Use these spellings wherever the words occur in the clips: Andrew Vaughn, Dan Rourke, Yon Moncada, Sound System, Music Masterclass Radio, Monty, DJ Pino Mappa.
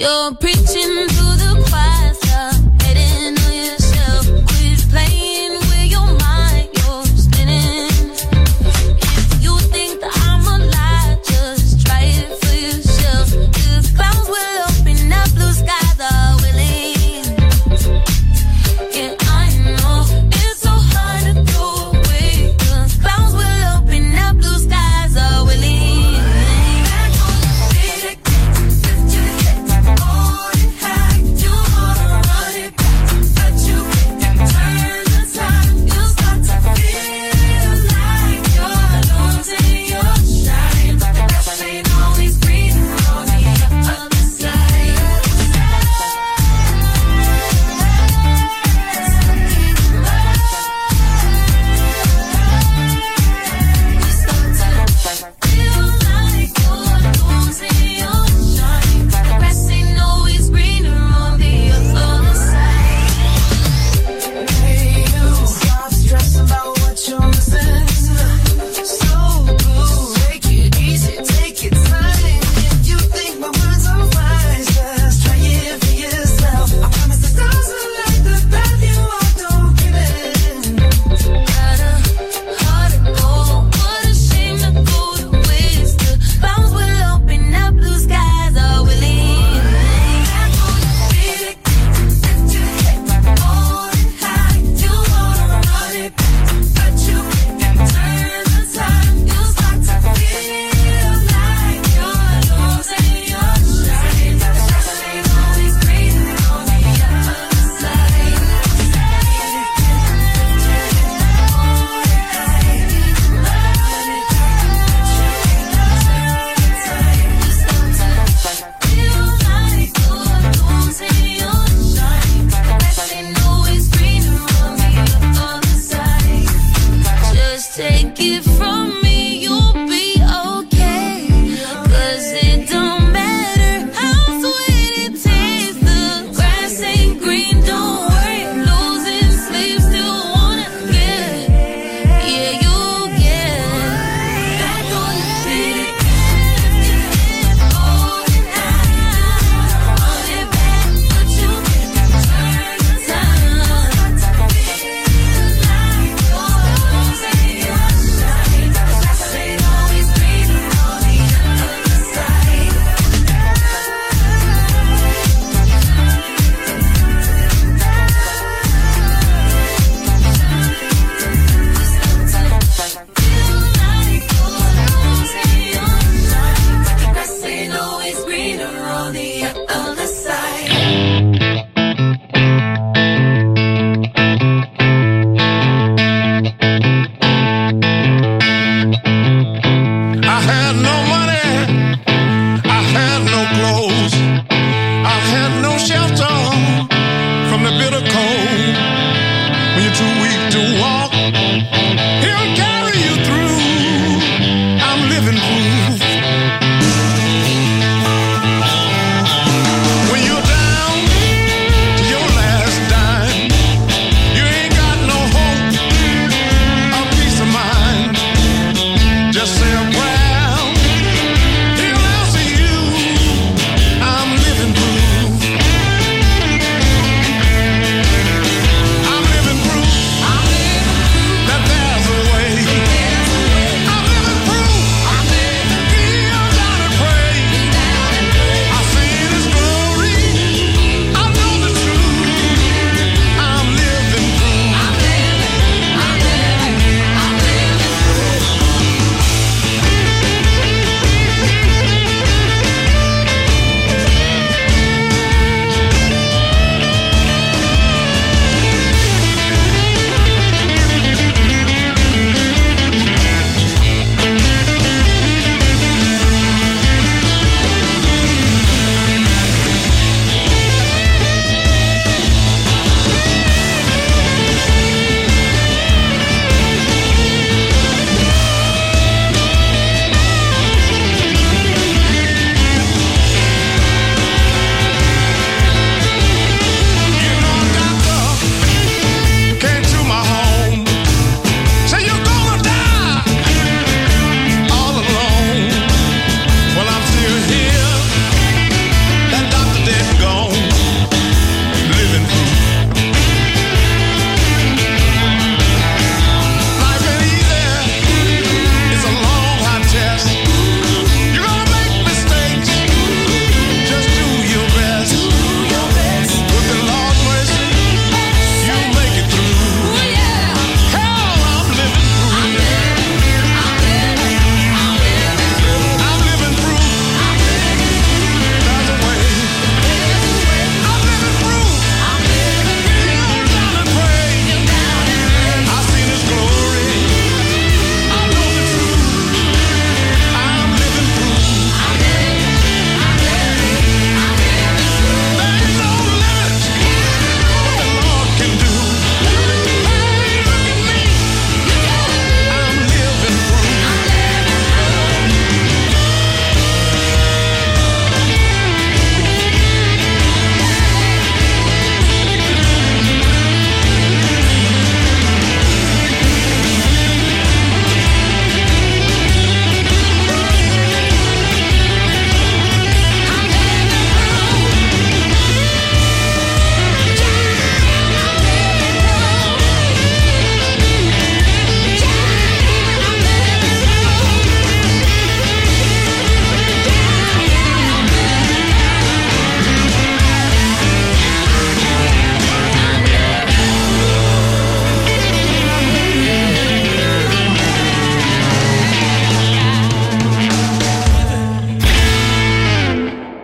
You're preaching to the choir, sir. Heading on yourself. Quit playing with your mind. You're spinning. If you think that I'm a lie, just try it for yourself. The clouds will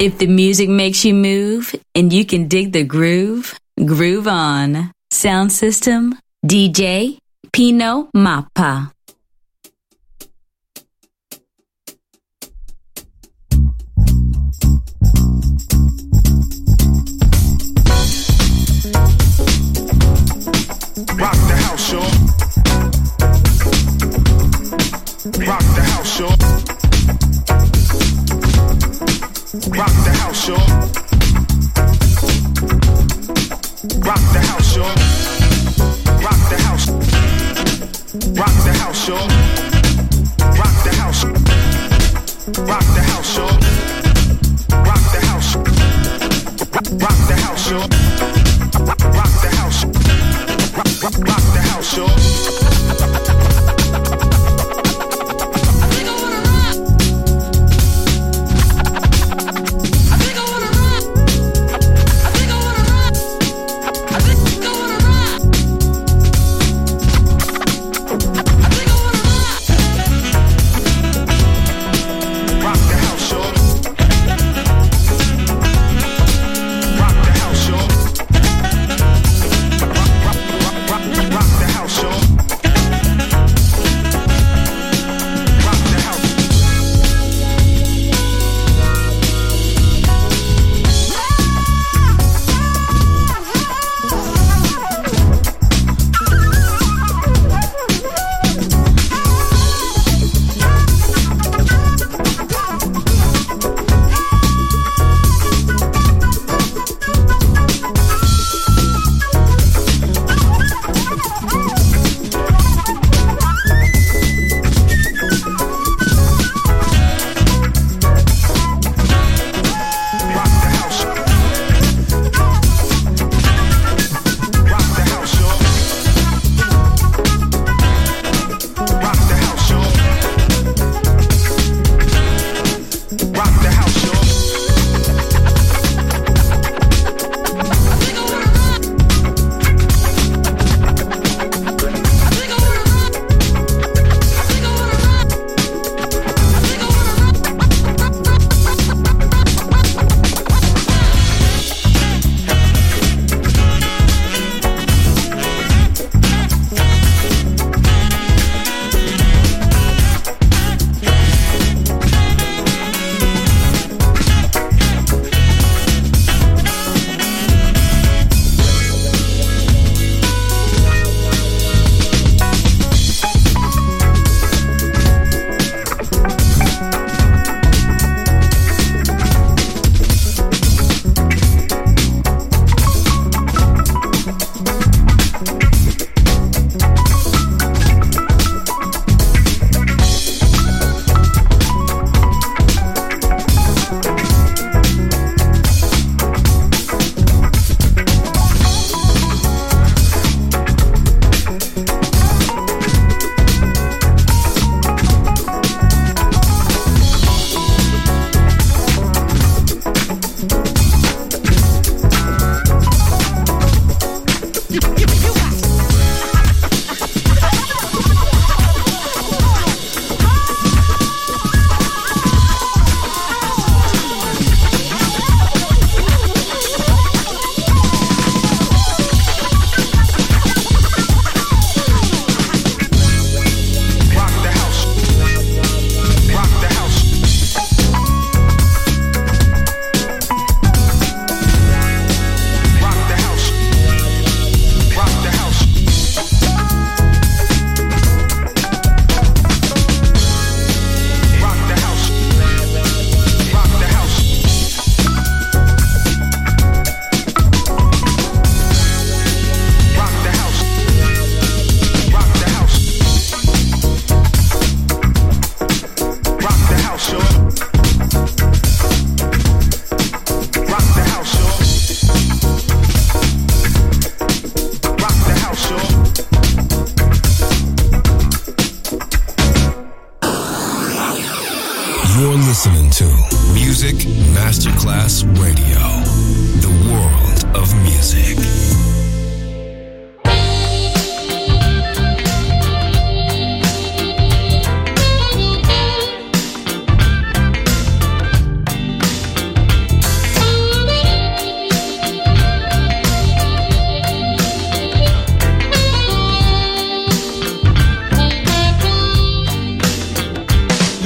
If the music makes you move and you can dig the groove, groove on. Sound System, DJ Pino Mappa. Rock the house, y'all. Rock the house, y'all. Rock the house, y'all. Rock the house, y'all. Rock the house. Rock the house, y'all. Rock the house. Rock the house, y'all. Rock the house. Rock the house, y'all. Rock the house. Rock the house, y'all.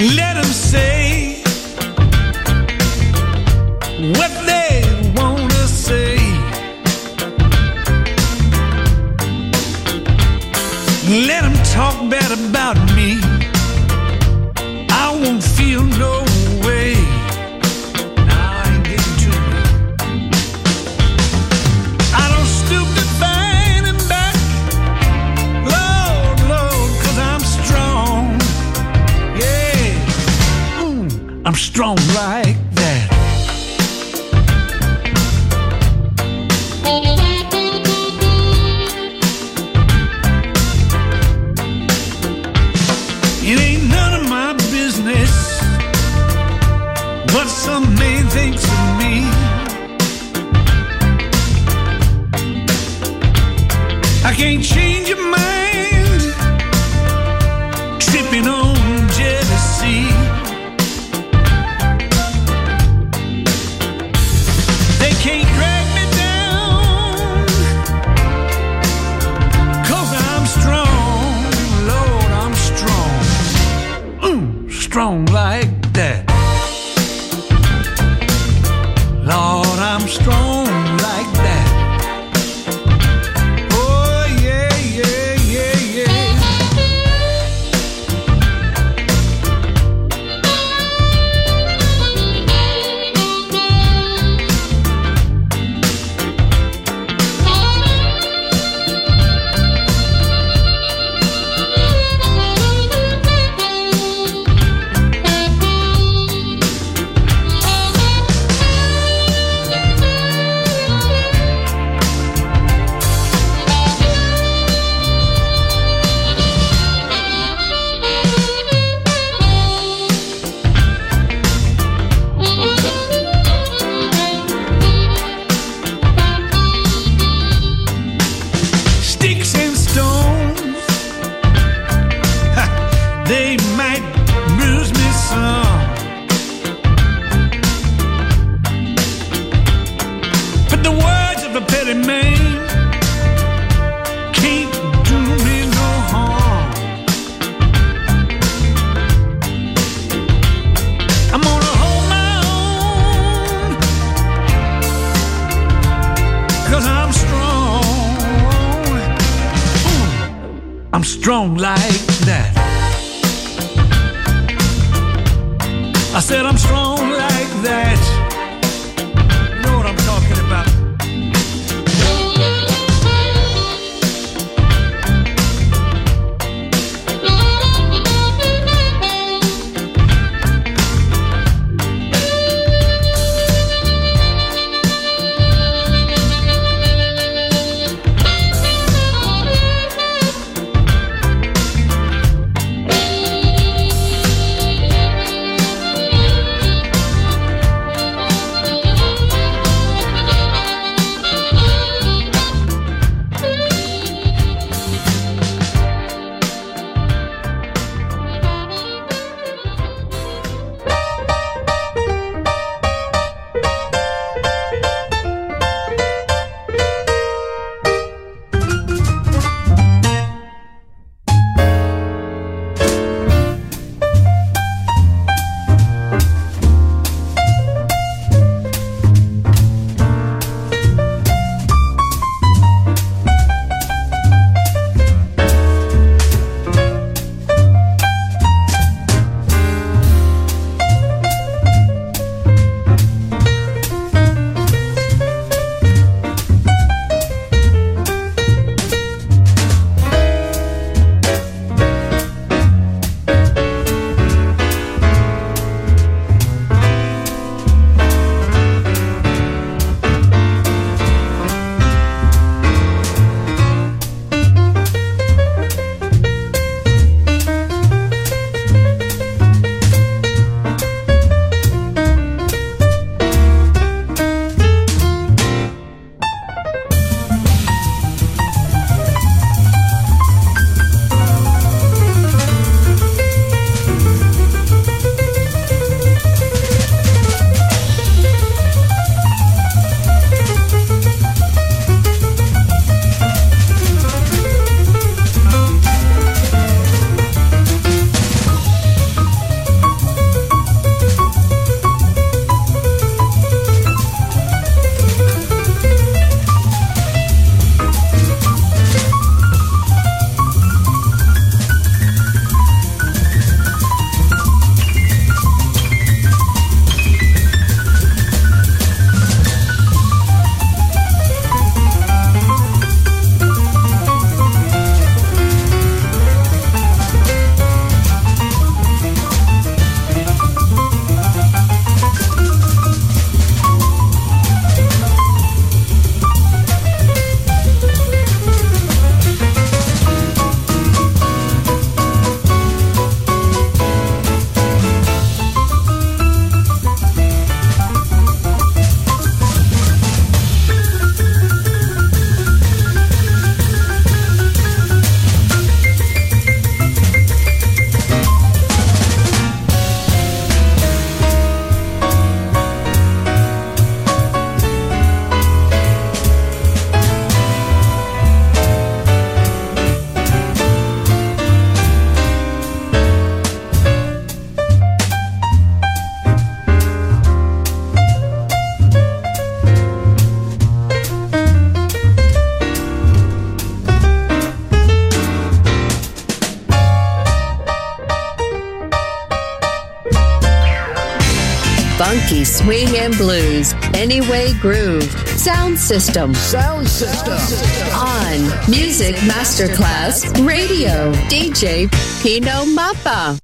Let them say what they want to say. Let them talk bad about me. I won't feel no way. I'm strong like that. It ain't none of my business what some may think of me. I can't change your mind, tripping on jealousy. Can't drag me down, 'cause I'm strong, Lord, I'm strong. Strong like that. Lord, I'm strong like that. Oh yeah, yeah, yeah, funky swing and blues. Anyway Groove. Sound System. On Music Masterclass Radio. DJ Pino Mappa.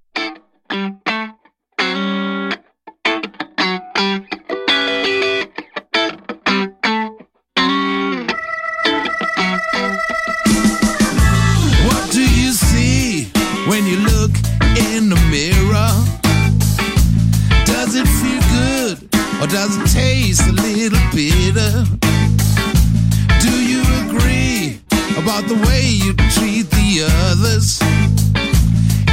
Or does it taste a little bitter? Do you agree about the way you treat the others?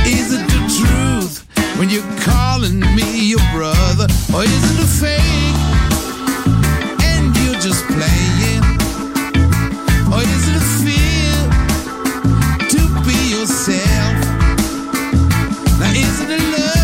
Is it the truth when you're calling me your brother? Or is it a fake and you're just playing? Or is it a fear to be yourself? Now is it a love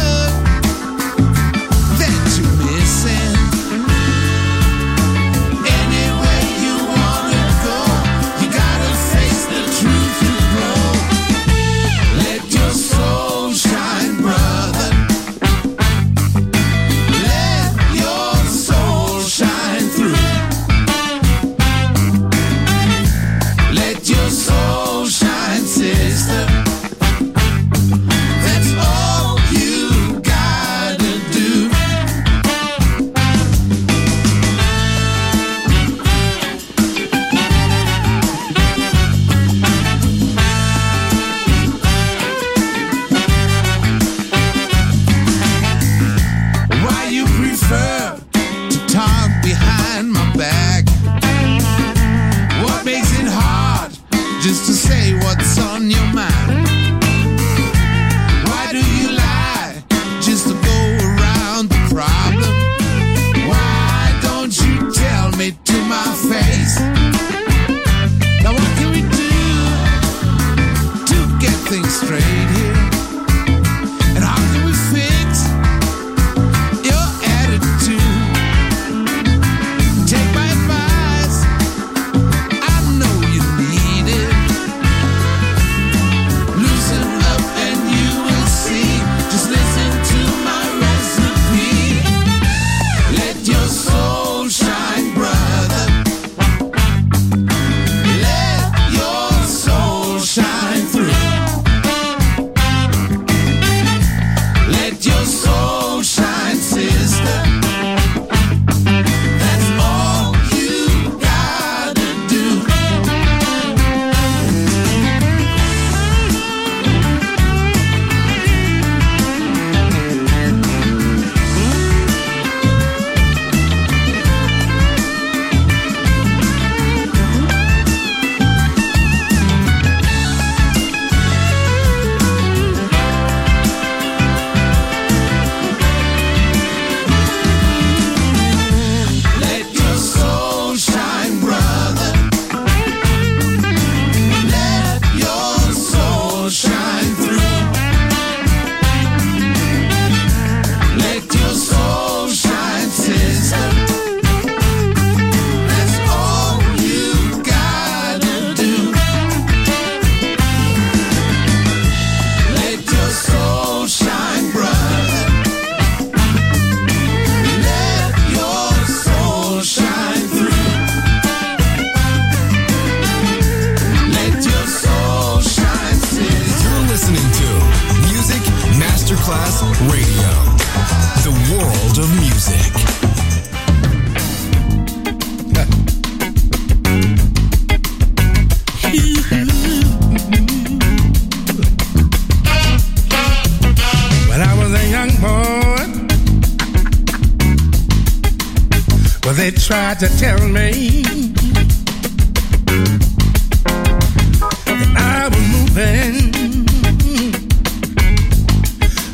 to tell me that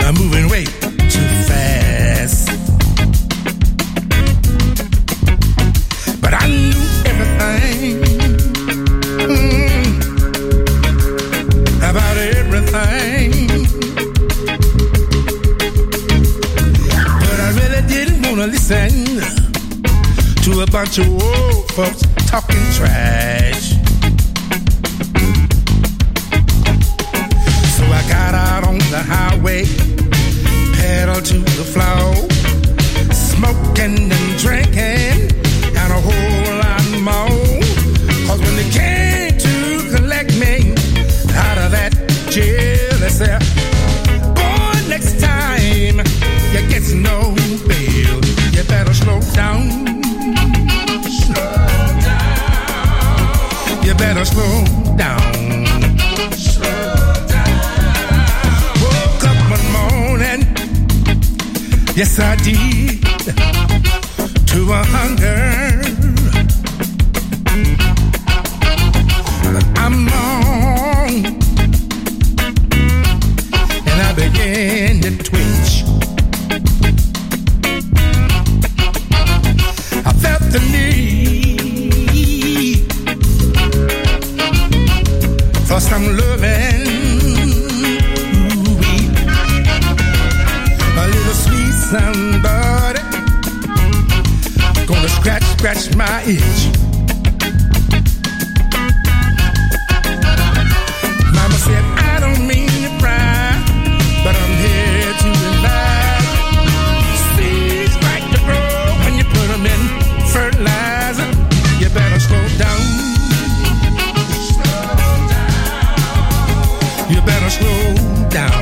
I'm moving way too fast. But I knew everything about everything. But I really didn't want to listen to a bunch of old folks talking trash. So I got out on the highway, pedal to the floor, smoking and drinking and a whole lot more. Cause when they came to collect me out of that jail, they said, boy, next time you get no bail, you better slow down. Slow down. You better slow down. Yes, I did, to a hunger. I'm on, and I began to twitch. I felt the need for some loving. Somebody gonna scratch my itch. Mama said, I don't mean to cry, but I'm here to advise. Seeds like to grow when you put them in fertilizer. You better slow down. Slow down. You better slow down.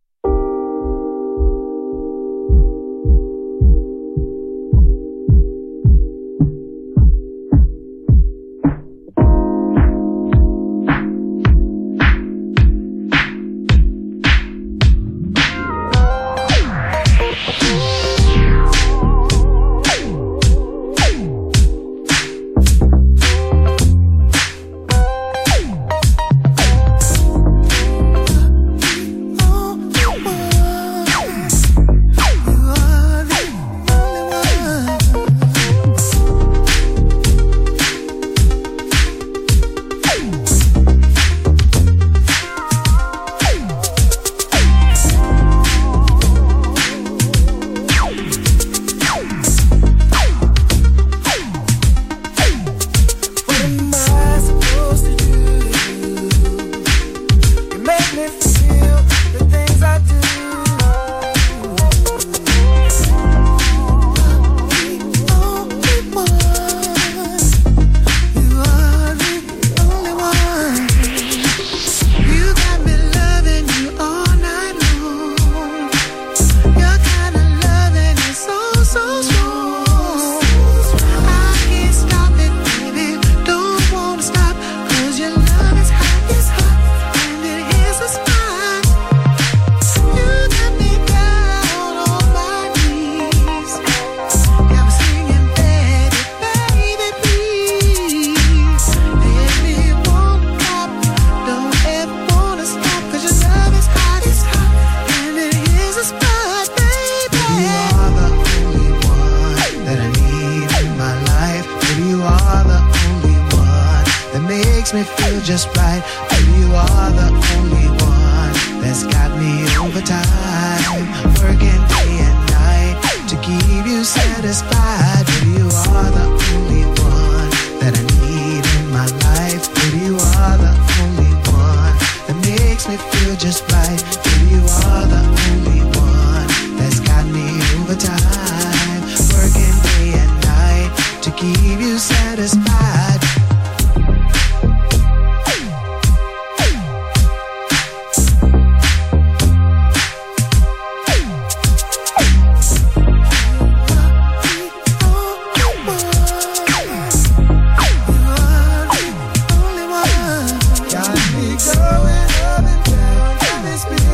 Going up and down, got me spinning.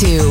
to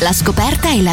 La scoperta e la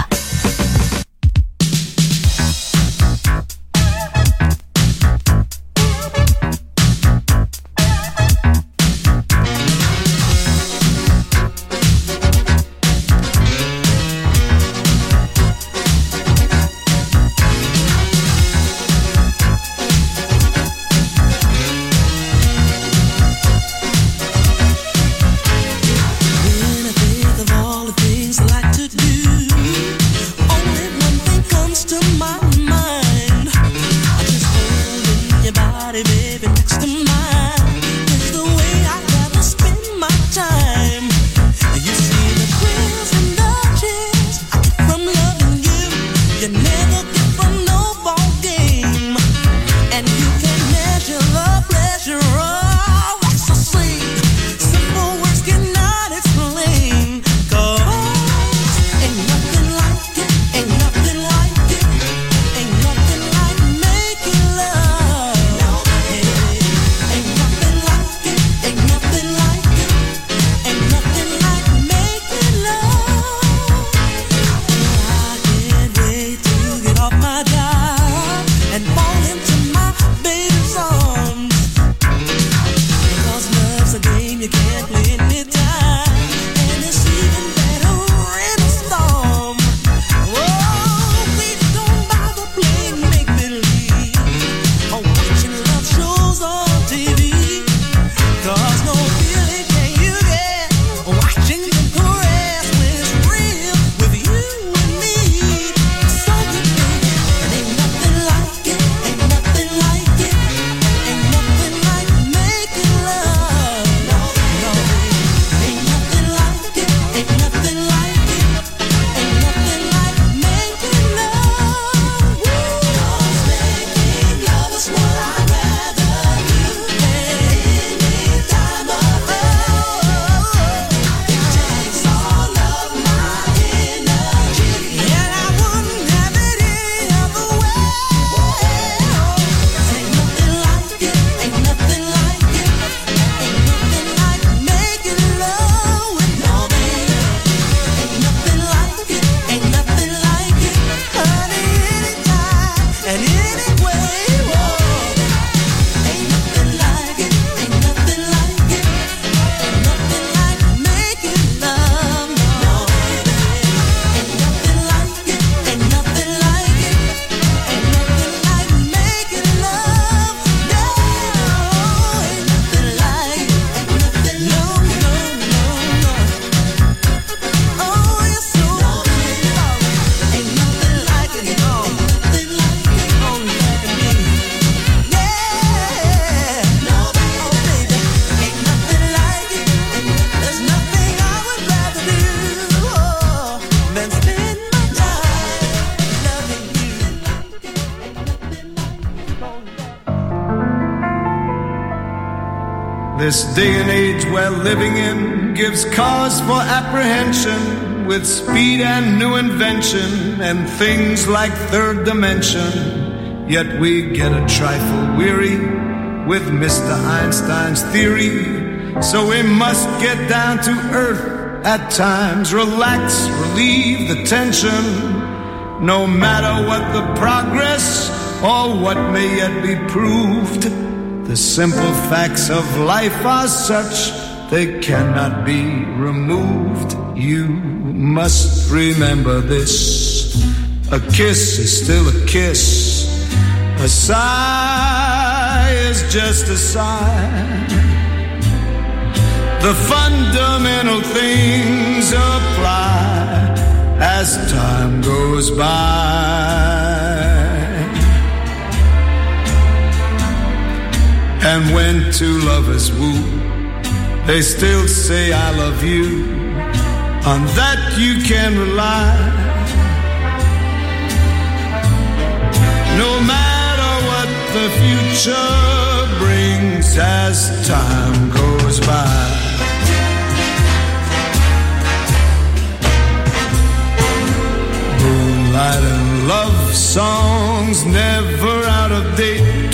This day and age we're living in gives cause for apprehension with speed and new invention and things like third dimension. Yet we get a trifle weary with Mr. Einstein's theory. So we must get down to earth at times, relax, relieve the tension. No matter what the progress or what may yet be proved, the simple facts of life are such they cannot be removed. You must remember this. A kiss is still a kiss. A sigh is just a sigh. The fundamental things apply as time goes by. And when two lovers woo, they still say I love you. On that you can rely. No matter what the future brings as time goes by. Moonlight and love songs never out of date.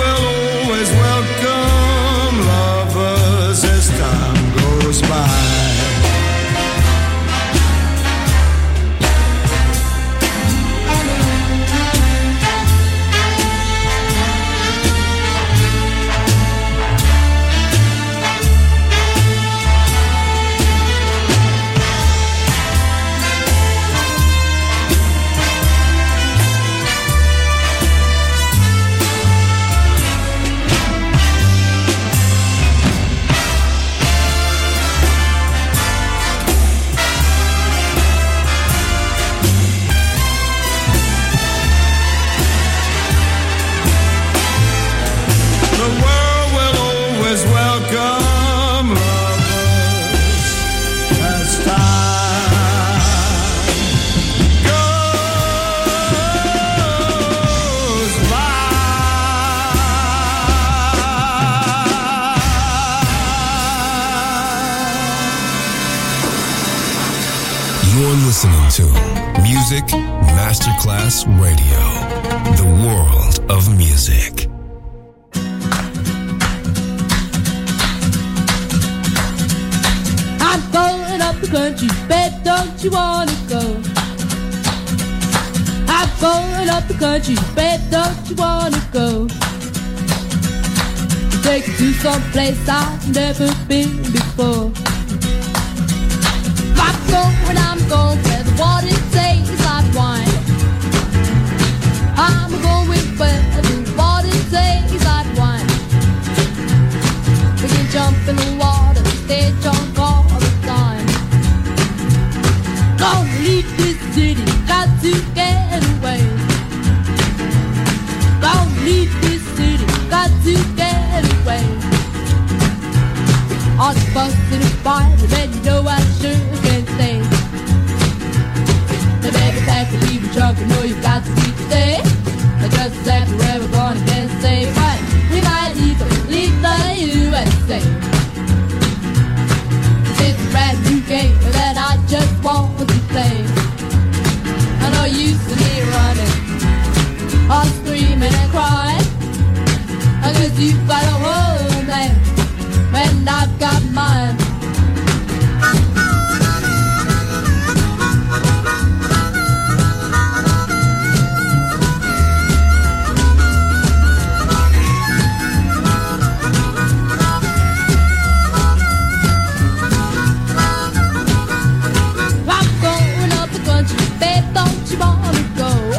will always welcome lovers as time goes by. Music Masterclass Radio, the world of music. I'm going up the country, babe, don't you wanna go? I'm going up the country, babe, don't you wanna go? Take you to some place I've never been before. When I'm going where the water tastes like wine, I'm going where the water tastes like wine. We can jump in the water, stay drunk all the time. Gonna leave this city, got to get away. Gonna leave this city, got to get away. All the fuss and the fight, and you know I sure can stay. Leave your truck, you know you've got to sleep today. Just a second, where we're going, I can't say. But we might either leave the USA. It's a brand new game that I just want to play. I know you used to be running, all screaming and crying, cause you've got a whole plan, when I've got mine. Babe, don't you wanna go?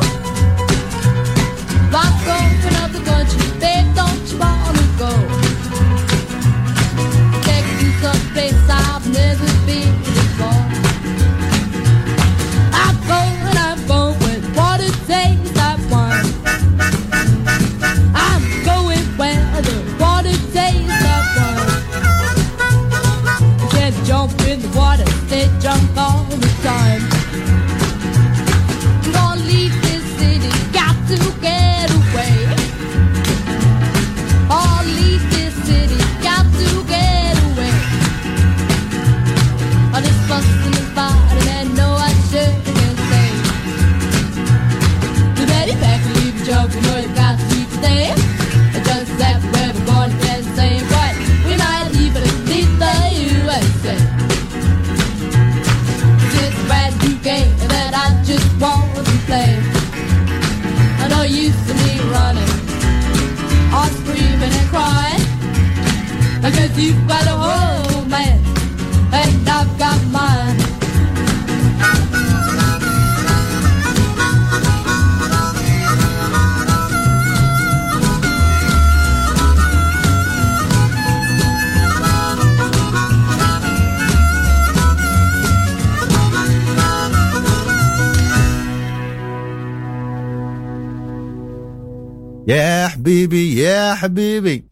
يا حبيبي يا حبيبي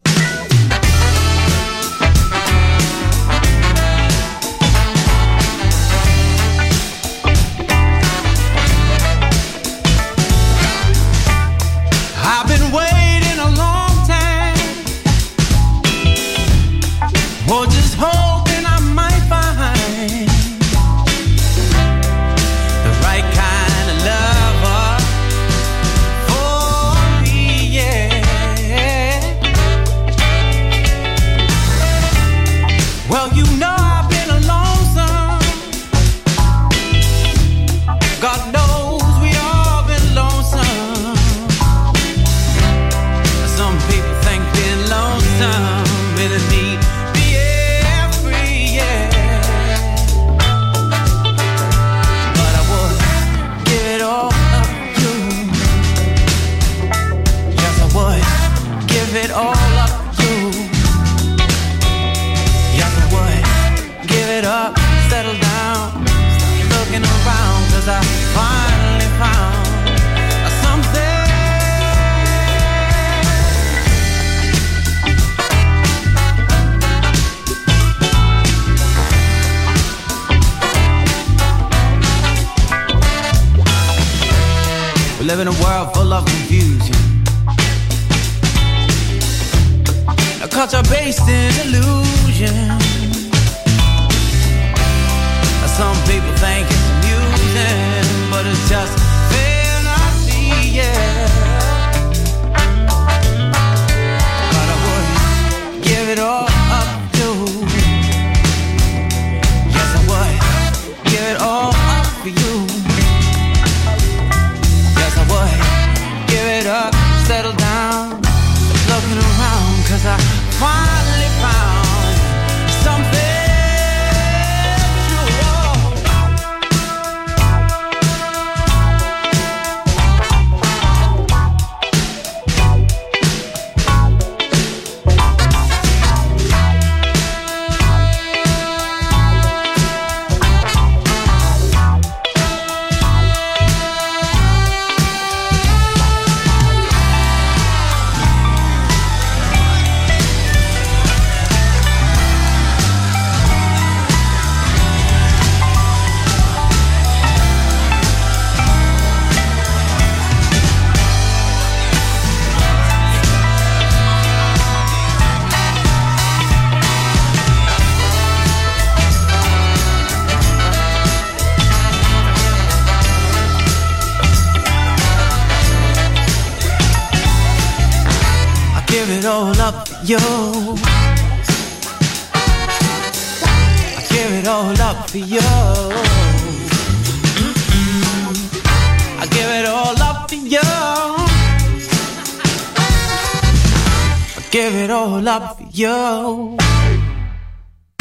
live in a world full of confusion, a culture based in illusion. Some people think it's amusing, but it's just fantasy, yeah. But I would give it all up to, yes I would give it all up for you. Up, settle down, looking around, cause I finally found you. I give it all up for you. I give it all up for you. I give it all up for you.